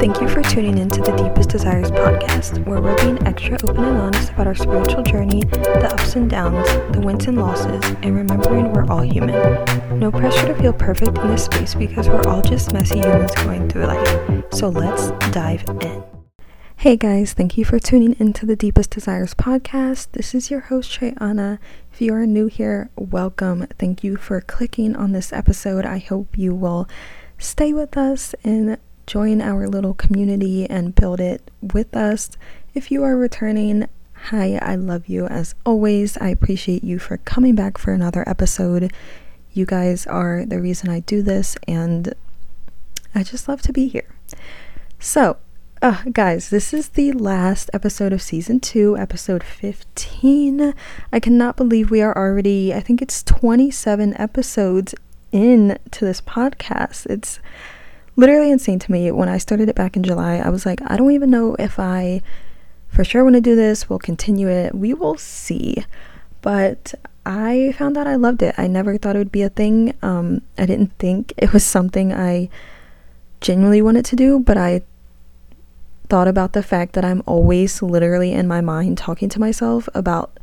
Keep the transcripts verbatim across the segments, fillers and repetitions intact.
Thank you for tuning in to the Deepest Desires Podcast, where we're being extra open and honest about our spiritual journey, the ups and downs, the wins and losses, and remembering we're all human. No pressure to feel perfect in this space because we're all just messy humans going through life. So let's dive in. Hey guys, thank you for tuning into the Deepest Desires Podcast. This is your host, Treyana. If you are new here, welcome. Thank you for clicking on this episode. I hope you will stay with us and join our little community and build it with us. If you are returning, hi, I love you as always. I appreciate you for coming back for another episode. You guys are the reason I do this, and I just love to be here. So, Uh, guys, this is the last episode of season two, episode fifteen. I cannot believe we are already, I think it's twenty-seven episodes in to this podcast. It's literally insane to me. When I started it back in July, I was like, I don't even know if I for sure want to do this. We'll continue it. We will see. But I found out I loved it. I never thought it would be a thing. Um, I didn't think it was something I genuinely wanted to do, but I thought about the fact that I'm always literally in my mind talking to myself about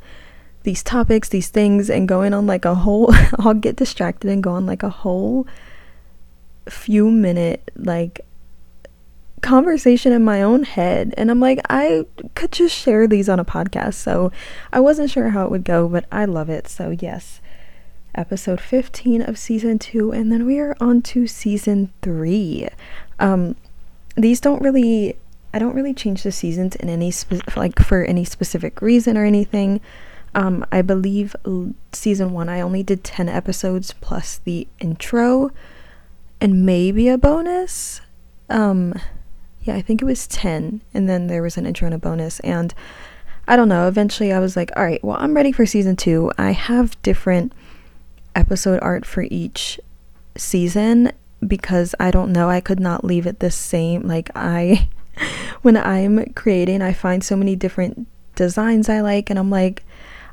these topics, these things, and going on like a whole I'll get distracted and go on like a whole few minute like conversation in my own head, and I'm like, I could just share these on a podcast. So I wasn't sure how it would go, but I love it. So yes, episode fifteen of season two, and then we are on to season three. Um these don't really I don't really change the seasons in any spe- like for any specific reason or anything. Um, I believe l- season one, I only did ten episodes plus the intro and maybe a bonus. Um, yeah, I think it was ten, and then there was an intro and a bonus. And I don't know, eventually I was like, all right, well, I'm ready for season two. I have different episode art for each season because I don't know, I could not leave it the same. Like I... when I'm creating, I find so many different designs I like, and I'm like,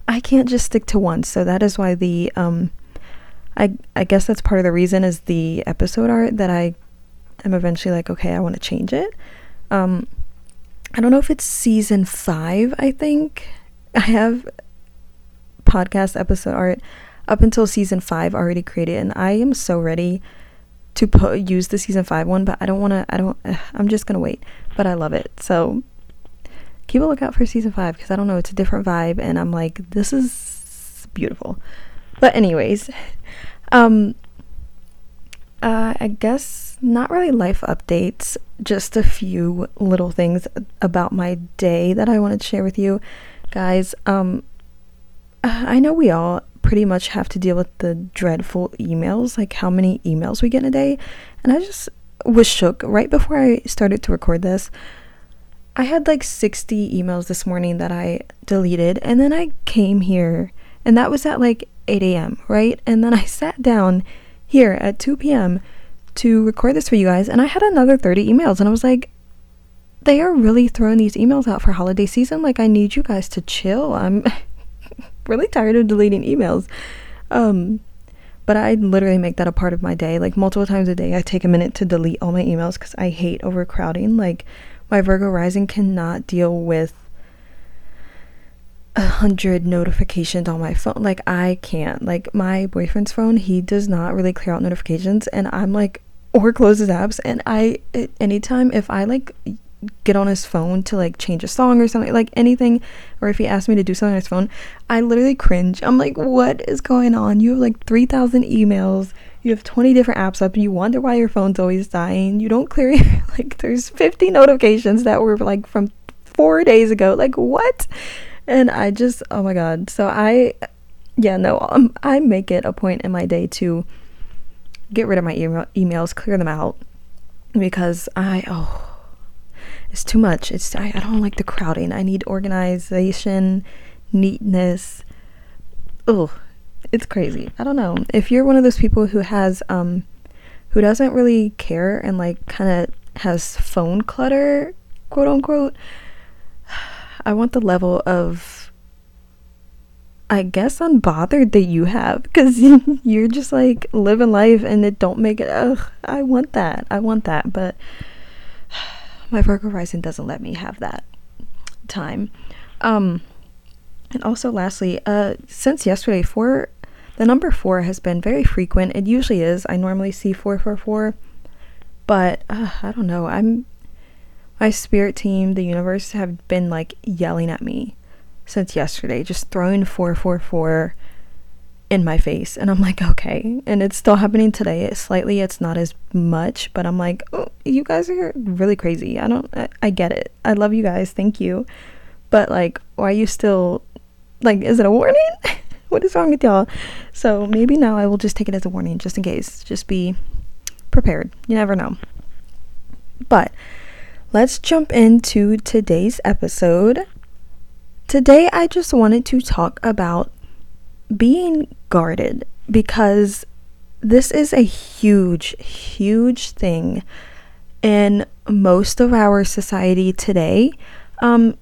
I can't just stick to one. So that is why the um I I guess that's part of the reason is the episode art that I am eventually like, okay, I want to change it. um I don't know if it's season five. I think I have podcast episode art up until season five already created, and I am so ready to po- use the season five one, but I don't want to, I don't, uh, I'm just going to wait, but I love it. So keep a lookout for season five, because I don't know, it's a different vibe, and I'm like, this is beautiful. But anyways, um, uh, I guess not really life updates, just a few little things about my day that I wanted to share with you guys. Um, I know we all pretty much have to deal with the dreadful emails, like how many emails we get in a day. And I just was shook right before I started to record this. I had like sixty emails this morning that I deleted, and then I came here, and that was at like eight a.m. right? And then I sat down here at two p.m. to record this for you guys, and I had another thirty emails, and I was like, they are really throwing these emails out for holiday season. Like, I need you guys to chill. I'm really tired of deleting emails. Um but I literally make that a part of my day. Like, multiple times a day I take a minute to delete all my emails because I hate overcrowding. Like, my Virgo rising cannot deal with a hundred notifications on my phone. Like, I can't. Like, my boyfriend's phone, he does not really clear out notifications, and I'm like, or closes apps, and I anytime if I like get on his phone to like change a song or something, like anything, or if he asks me to do something on his phone, I literally cringe. I'm like, what is going on? You have like three thousand emails, you have twenty different apps up, and you wonder why your phone's always dying. You don't clear your, like, there's fifty notifications that were like from four days ago. Like, what? And I just, oh my god. So I yeah no um, I make it a point in my day to get rid of my email emails clear them out, because I oh it's too much. It's I, I don't like the crowding. I need organization, neatness. Oh, it's crazy. I don't know. If you're one of those people who has um who doesn't really care and like kind of has phone clutter, quote unquote, I want the level of, I guess, unbothered that you have, because you're just like living life and it don't make it. Ugh, I want that. I want that, but my work horizon doesn't let me have that time. Um, and also lastly, uh, since yesterday, four, the number four has been very frequent. It usually is. I normally see four four four, but uh, I don't know. I'm my spirit team, the universe, have been like yelling at me since yesterday, just throwing four four four in my face, and I'm like, okay. And it's still happening today. It's slightly, it's not as much, but I'm like, oh, you guys are really crazy. I don't, I, I get it. I love you guys. Thank you. But like, why are you still like, is it a warning? What is wrong with y'all? So maybe now I will just take it as a warning, just in case. Just be prepared. You never know. But let's jump into today's episode. Today, I just wanted to talk about being guarded, because this is a huge, huge thing in most of our society today. Um,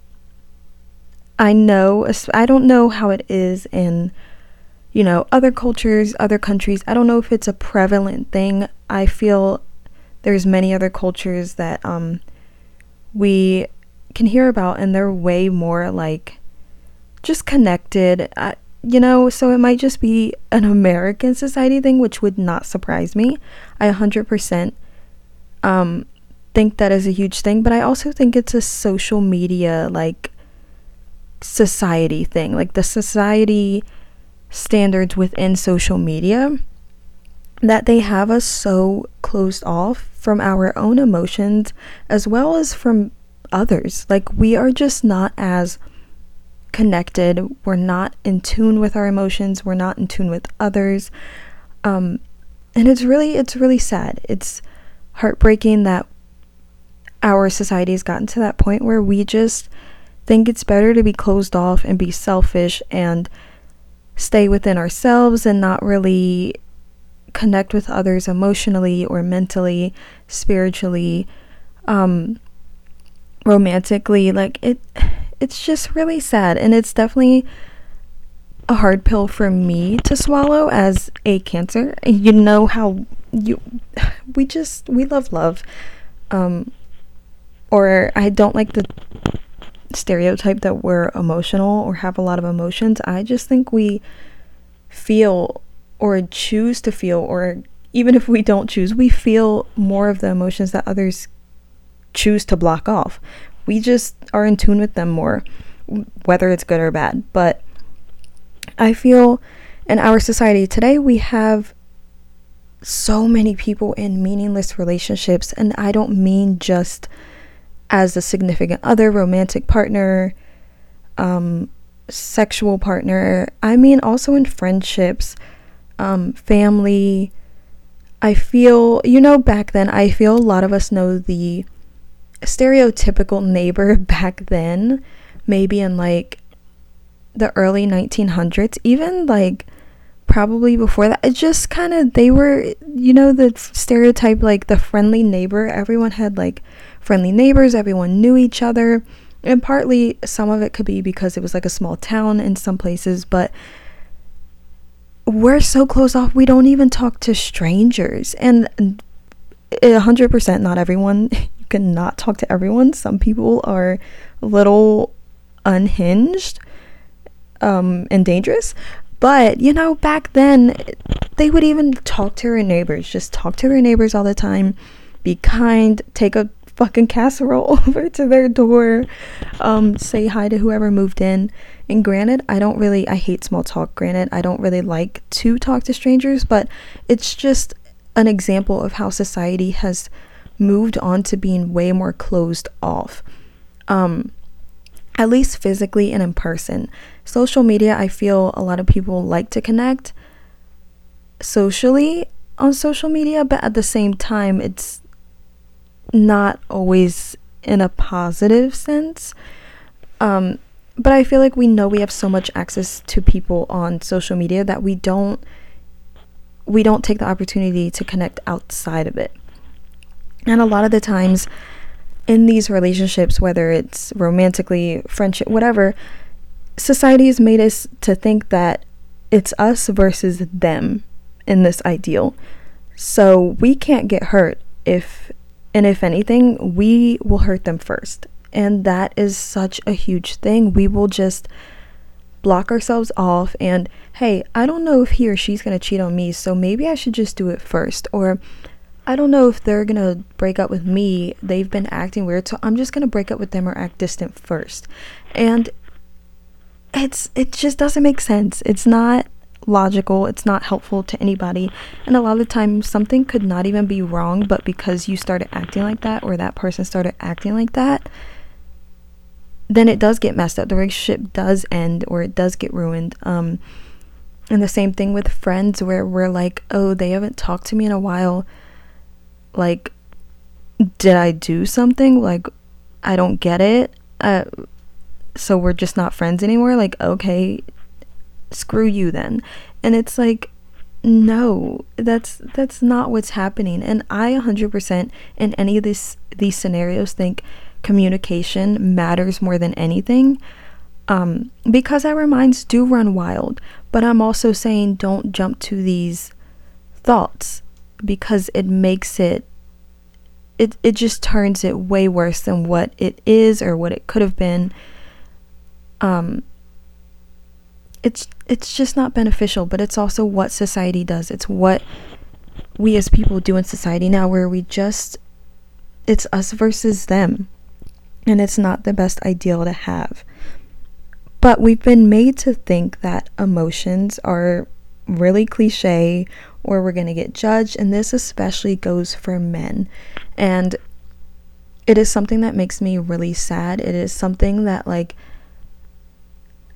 I know, I don't know how it is in, you know, other cultures, other countries. I don't know if it's a prevalent thing. I feel there's many other cultures that um, we can hear about, and they're way more like just connected. I, You know, so it might just be an American society thing, which would not surprise me. I one hundred percent um, think that is a huge thing, but I also think it's a social media, like, society thing. Like, the society standards within social media, that they have us so closed off from our own emotions as well as from others. Like, we are just not as connected. We're not in tune with our emotions. We're not in tune with others. Um, and it's really, it's really sad. It's heartbreaking that our society has gotten to that point where we just think it's better to be closed off and be selfish and stay within ourselves and not really connect with others emotionally or mentally, spiritually, um, romantically. Like it, It's just really sad, and it's definitely a hard pill for me to swallow as a Cancer. You know how you, we just, we love love, um, or I don't like the stereotype that we're emotional or have a lot of emotions. I just think we feel or choose to feel, or even if we don't choose, we feel more of the emotions that others choose to block off. We just are in tune with them more, whether it's good or bad. But I feel in our society today, we have so many people in meaningless relationships. And I don't mean just as a significant other, romantic partner, um, sexual partner. I mean also in friendships, um, family. I feel, you know, back then, I feel a lot of us know the stereotypical neighbor back then, maybe in like the early nineteen hundreds, even like probably before that. It just kind of, they were, you know, the stereotype, like the friendly neighbor. Everyone had like friendly neighbors, everyone knew each other, and partly some of it could be because it was like a small town in some places, but we're so closed off, we don't even talk to strangers. And one hundred percent not everyone. And not talk to everyone. Some people are a little unhinged um and dangerous, but you know, back then they would even talk to their neighbors, just talk to their neighbors all the time, be kind, take a fucking casserole over to their door, um say hi to whoever moved in. And granted, I don't really I hate small talk. Granted, I don't really like to talk to strangers, but it's just an example of how society has moved on to being way more closed off, um at least physically and in person. Social media, I feel a lot of people like to connect socially on social media, but at the same time, it's not always in a positive sense. Um but I feel like we know we have so much access to people on social media that we don't we don't take the opportunity to connect outside of it. And a lot of the times in these relationships, whether it's romantically, friendship, whatever, society has made us to think that it's us versus them in this ideal. So we can't get hurt if And if anything, we will hurt them first. And that is such a huge thing. We will just block ourselves off and, hey, I don't know if he or she's going to cheat on me, so maybe I should just do it first. Or I don't know if they're going to break up with me. They've been acting weird, so I'm just going to break up with them or act distant first. And it's it just doesn't make sense. It's not logical. It's not helpful to anybody. And a lot of the time, something could not even be wrong, but because you started acting like that or that person started acting like that, then it does get messed up. The relationship does end or it does get ruined. Um, and the same thing with friends where we're like, oh, they haven't talked to me in a while. Like, did I do something? Like, I don't get it. Uh, so we're just not friends anymore. Like, okay, screw you then. And it's like, no, that's that's not what's happening. And I one hundred percent in any of these these scenarios think communication matters more than anything, um, because our minds do run wild. But I'm also saying don't jump to these thoughts, because it makes it it it just turns it way worse than what it is or what it could have been. Um it's it's just not beneficial, but it's also what society does. It's what we as people do in society now, where we just, it's us versus them, and it's not the best ideal to have. But we've been made to think that emotions are really cliche or we're going to get judged, and this especially goes for men. And it is something that makes me really sad. It is something that, like,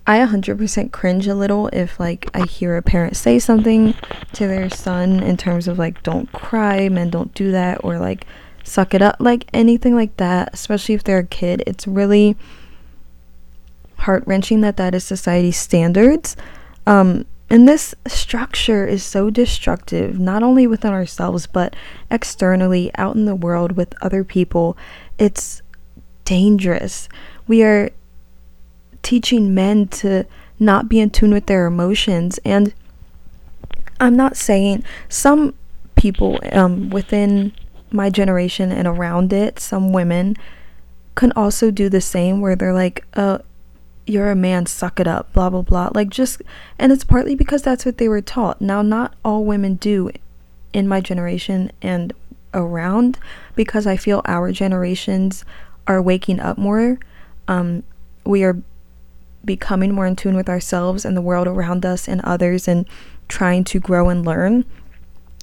I one hundred percent cringe a little if, like, I hear a parent say something to their son in terms of, like, don't cry, men don't do that, or, like, suck it up, like, anything like that, especially if they're a kid. It's really heart-wrenching that that is society's standards. Um, and this structure is so destructive, not only within ourselves, but externally, out in the world with other people. It's dangerous. We are teaching men to not be in tune with their emotions. And I'm not saying some people um, within my generation and around it, some women can also do the same, where they're like, uh, you're a man, suck it up, blah, blah, blah. Like, just, and it's partly because that's what they were taught. Now, not all women do in my generation and around, because I feel our generations are waking up more. Um, we are becoming more in tune with ourselves and the world around us and others, and trying to grow and learn.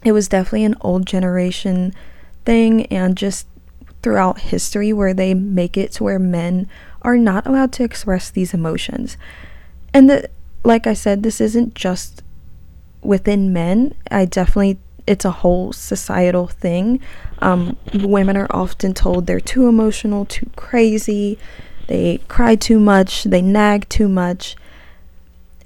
It was definitely an old generation thing, and just throughout history, where they make it to where men are not allowed to express these emotions. And the, like I said, this isn't just within men. I definitely, it's a whole societal thing. Um, women are often told they're too emotional, too crazy, they cry too much, they nag too much,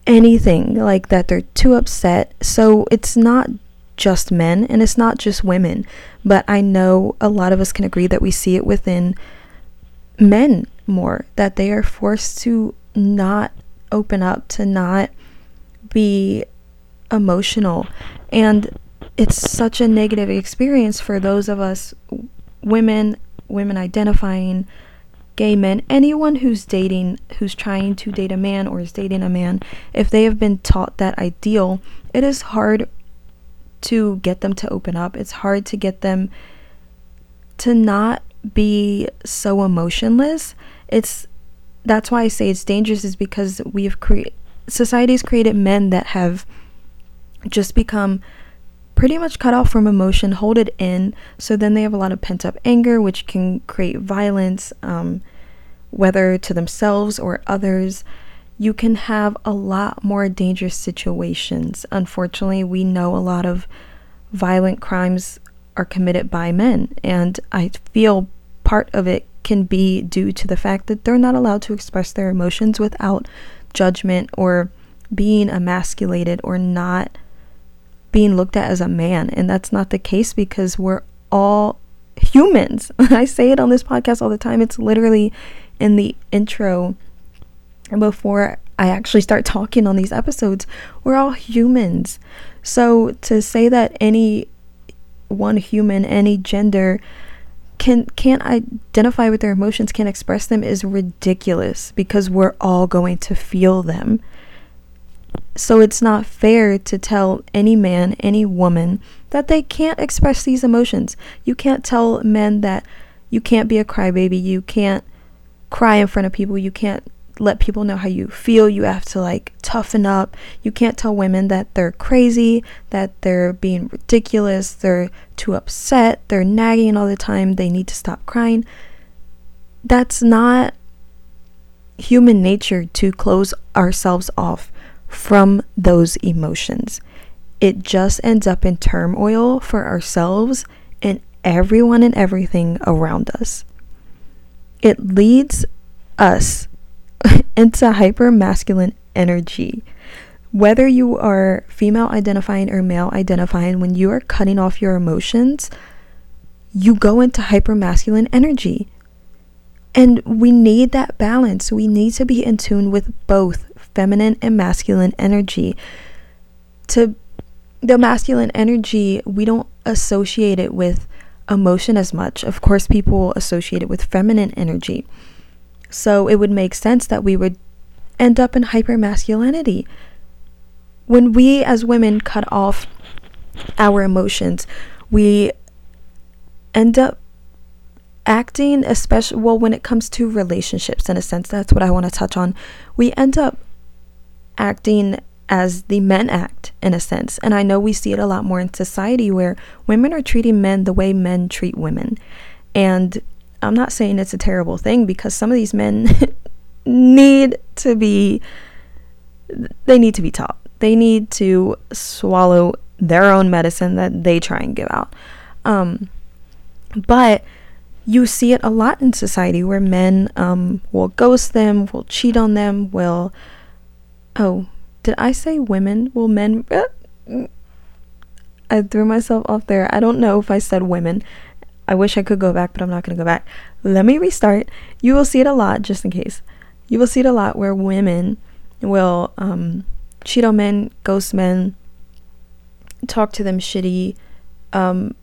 anything like that, they're too upset. So it's not just men, and it's not just women, but I know a lot of us can agree that we see it within men more, that they are forced to not open up, to not be emotional. And it's such a negative experience for those of us women, women identifying, gay men, anyone who's dating, who's trying to date a man or is dating a man. If they have been taught that ideal, it is hard to get them to open up. It's hard to get them to not be so emotionless. It's, that's why I say it's dangerous, is because we have created, society's created men that have just become pretty much cut off from emotion, hold it in. So then they have a lot of pent-up anger, which can create violence, um, whether to themselves or others. You can have a lot more dangerous situations. Unfortunately, we know a lot of violent crimes are committed by men, and I feel part of it can be due to the fact that they're not allowed to express their emotions without judgment, or being emasculated, or not being looked at as a man. And that's not the case, because we're all humans. I say it on this podcast all the time. It's literally in the intro before I actually start talking on these episodes. We're all humans. So to say that any one human, any gender can can't identify with their emotions, can't express them is ridiculous, because we're all going to feel them. So it's not fair to tell any man, any woman, that they can't express these emotions. You can't tell men that you can't be a crybaby, you can't cry in front of people, you can't let people know how you feel, you have to like toughen up. You can't tell women that they're crazy, that they're being ridiculous, they're too upset, they're nagging all the time, they need to stop crying. That's not human nature, to close ourselves off from those emotions. It just ends up in turmoil for ourselves and everyone and everything around us. It leads us into hyper masculine energy. Whether you are female identifying or male identifying, when you are cutting off your emotions, you go into hyper masculine energy. And we need that balance. We need to be in tune with both feminine and masculine energy. To the masculine energy, we don't associate it with emotion as much. Of course, people associate it with feminine energy. So it would make sense that we would end up in hypermasculinity. When we as women cut off our emotions, we end up acting, especially, well, when it comes to relationships, in a sense, that's what I want to touch on. We end up acting as the men act, in a sense. And I know we see it a lot more in society, where women are treating men the way men treat women. And I'm not saying it's a terrible thing, because some of these men need to be, they need to be taught. They need to swallow their own medicine that they try and give out. Um, but you see it a lot in society, where men um, will ghost them, will cheat on them, will, oh, did I say women? Will men? I threw myself off there. I don't know if I said women. I wish I could go back, but I'm not going to go back. Let me restart. You will see it a lot, just in case. You will see it a lot where women will um, cheat on men, ghost men, talk to them shitty. Um,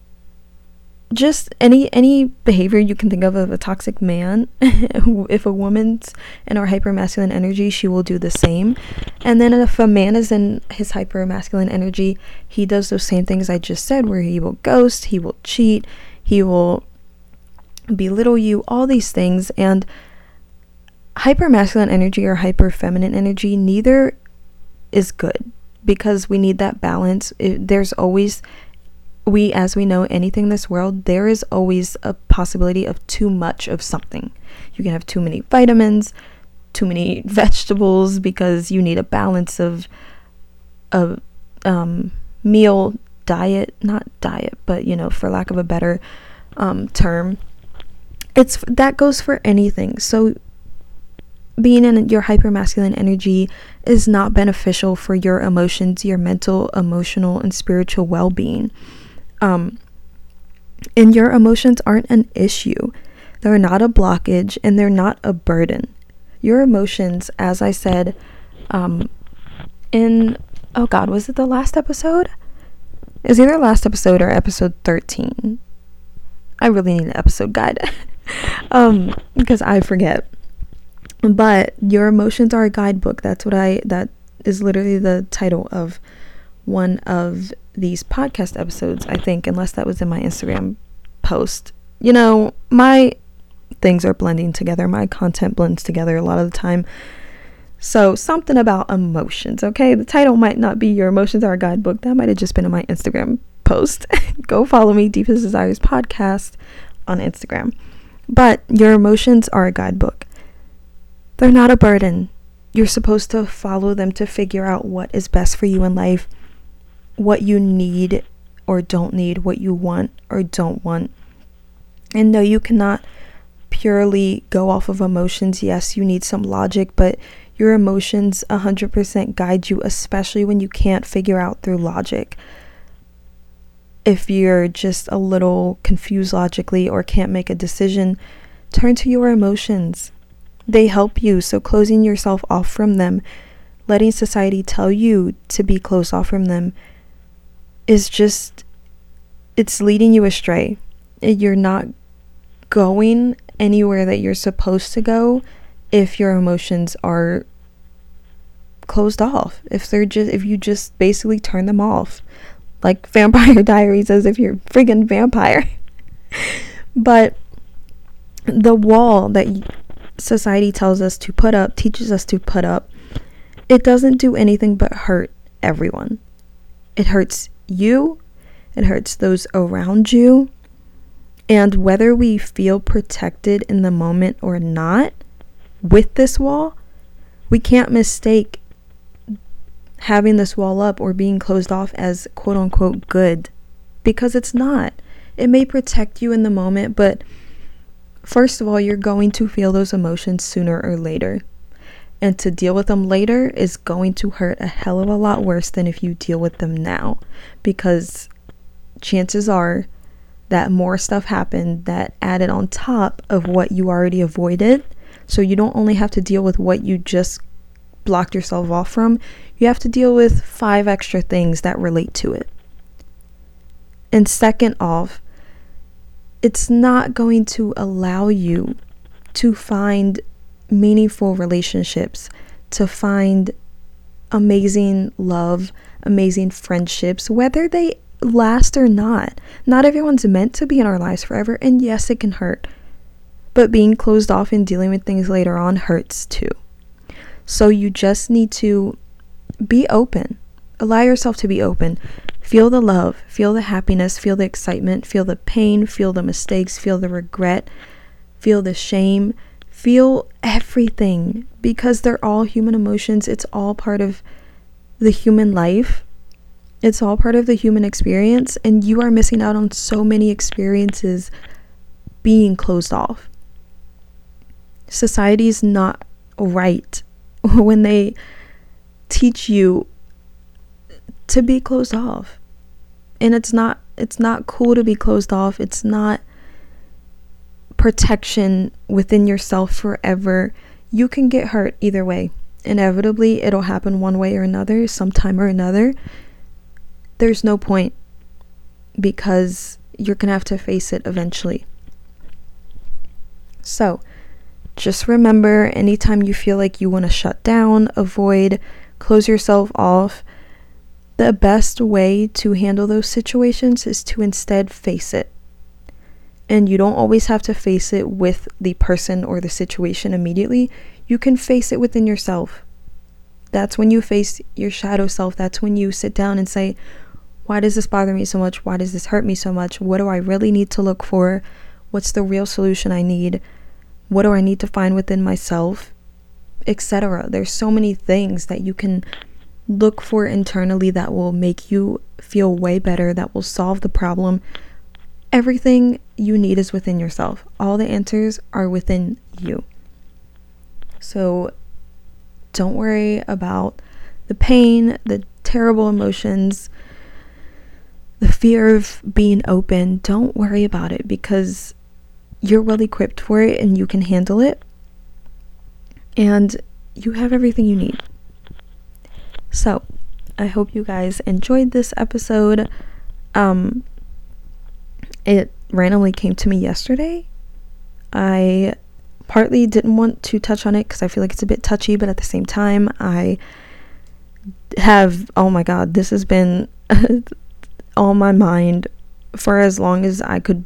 just any any behavior you can think of of a toxic man. If a woman's in our hyper-masculine energy, she will do the same. And then if a man is in his hyper-masculine energy, he does those same things I just said, where he will ghost, he will cheat, he will belittle you, all these things. And hypermasculine energy or hyperfeminine energy, neither is good, because we need that balance. It, there's always, we, as we know, anything in this world, there is always a possibility of too much of something. You can have too many vitamins, too many vegetables, because you need a balance of a um, meal. Diet, not diet, but you know, for lack of a better um, term, it's that goes for anything. So being in your hypermasculine energy is not beneficial for your emotions, your mental, emotional, and spiritual well-being. Um, and your emotions aren't an issue. They're not a blockage, and they're not a burden. Your emotions, as I said, um, in oh God, was it the last episode? It's either last episode or episode thirteen. I really need an episode guide um, because I forget. But your emotions are a guidebook. That's what I, that is literally the title of one of these podcast episodes, I think, unless that was in my Instagram post. You know, my things are blending together. My content blends together a lot of the time. So something about emotions, okay? The title might not be Your Emotions Are a Guidebook. That might have just been in my Instagram post. Go follow me, Deepest Desires Podcast on Instagram. But your emotions are a guidebook. They're not a burden. You're supposed to follow them to figure out what is best for you in life, what you need or don't need, what you want or don't want. And no, you cannot purely go off of emotions. Yes, you need some logic, but your emotions one hundred percent guide you, especially when you can't figure out through logic. If you're just a little confused logically or can't make a decision, turn to your emotions. They help you. So closing yourself off from them, letting society tell you to be closed off from them, is just, it's leading you astray. You're not going anywhere that you're supposed to go if your emotions are closed off, if they're just if you just basically turn them off, like Vampire Diaries, as if you're a friggin' vampire. But the wall that society tells us to put up, teaches us to put up, it doesn't do anything but hurt everyone. It hurts you, it hurts those around you, and whether we feel protected in the moment or not with this wall, we can't mistake having this wall up or being closed off as quote unquote good, because it's not. It may protect you in the moment, but first of all, you're going to feel those emotions sooner or later. And to deal with them later is going to hurt a hell of a lot worse than if you deal with them now, because chances are that more stuff happened that added on top of what you already avoided. So you don't only have to deal with what you just blocked yourself off from, you have to deal with five extra things that relate to it. And second off, it's not going to allow you to find meaningful relationships, to find amazing love, amazing friendships, whether they last or not. Not everyone's meant to be in our lives forever, and yes, it can hurt. But being closed off and dealing with things later on hurts too. So you just need to be open. Allow yourself to be open. Feel the love, feel the happiness, feel the excitement, feel the pain, feel the mistakes, feel the regret, feel the shame, feel everything, because they're all human emotions. It's all part of the human life. It's all part of the human experience, and you are missing out on so many experiences being closed off. Society is not right when they teach you to be closed off, and it's not it's not cool to be closed off. It's not protection within yourself forever. You can get hurt either way. Inevitably, it'll happen one way or another, sometime or another. There's no point, because you're gonna have to face it eventually. So just remember, anytime you feel like you want to shut down, avoid, close yourself off, the best way to handle those situations is to instead face it. And you don't always have to face it with the person or the situation immediately. You can face it within yourself. That's when you face your shadow self. That's when you sit down and say, why does this bother me so much? Why does this hurt me so much? What do I really need to look for? What's the real solution I need? What do I need to find within myself? Etc. There's so many things that you can look for internally that will make you feel way better, that will solve the problem. Everything you need is within yourself. All the answers are within you. So don't worry about the pain, the terrible emotions, the fear of being open. Don't worry about it, because you're well equipped for it and you can handle it, and you have everything you need. So I hope you guys enjoyed this episode. Um, it randomly came to me yesterday. I partly didn't want to touch on it because I feel like it's a bit touchy, but at the same time, I have, oh my God, this has been on my mind for as long as I could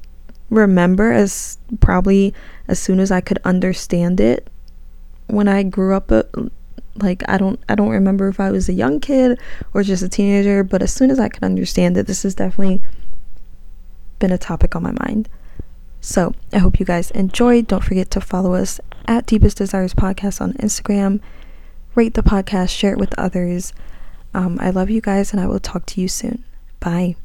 remember, as probably as soon as I could understand it. When I grew up, a, like I don't I don't remember if I was a young kid or just a teenager, but as soon as I could understand it, this has definitely been a topic on my mind. So I hope you guys enjoyed. Don't forget to follow us at Deepest Desires Podcast on Instagram. Rate the podcast, share it with others. Um, I love you guys, and I will talk to you soon. Bye.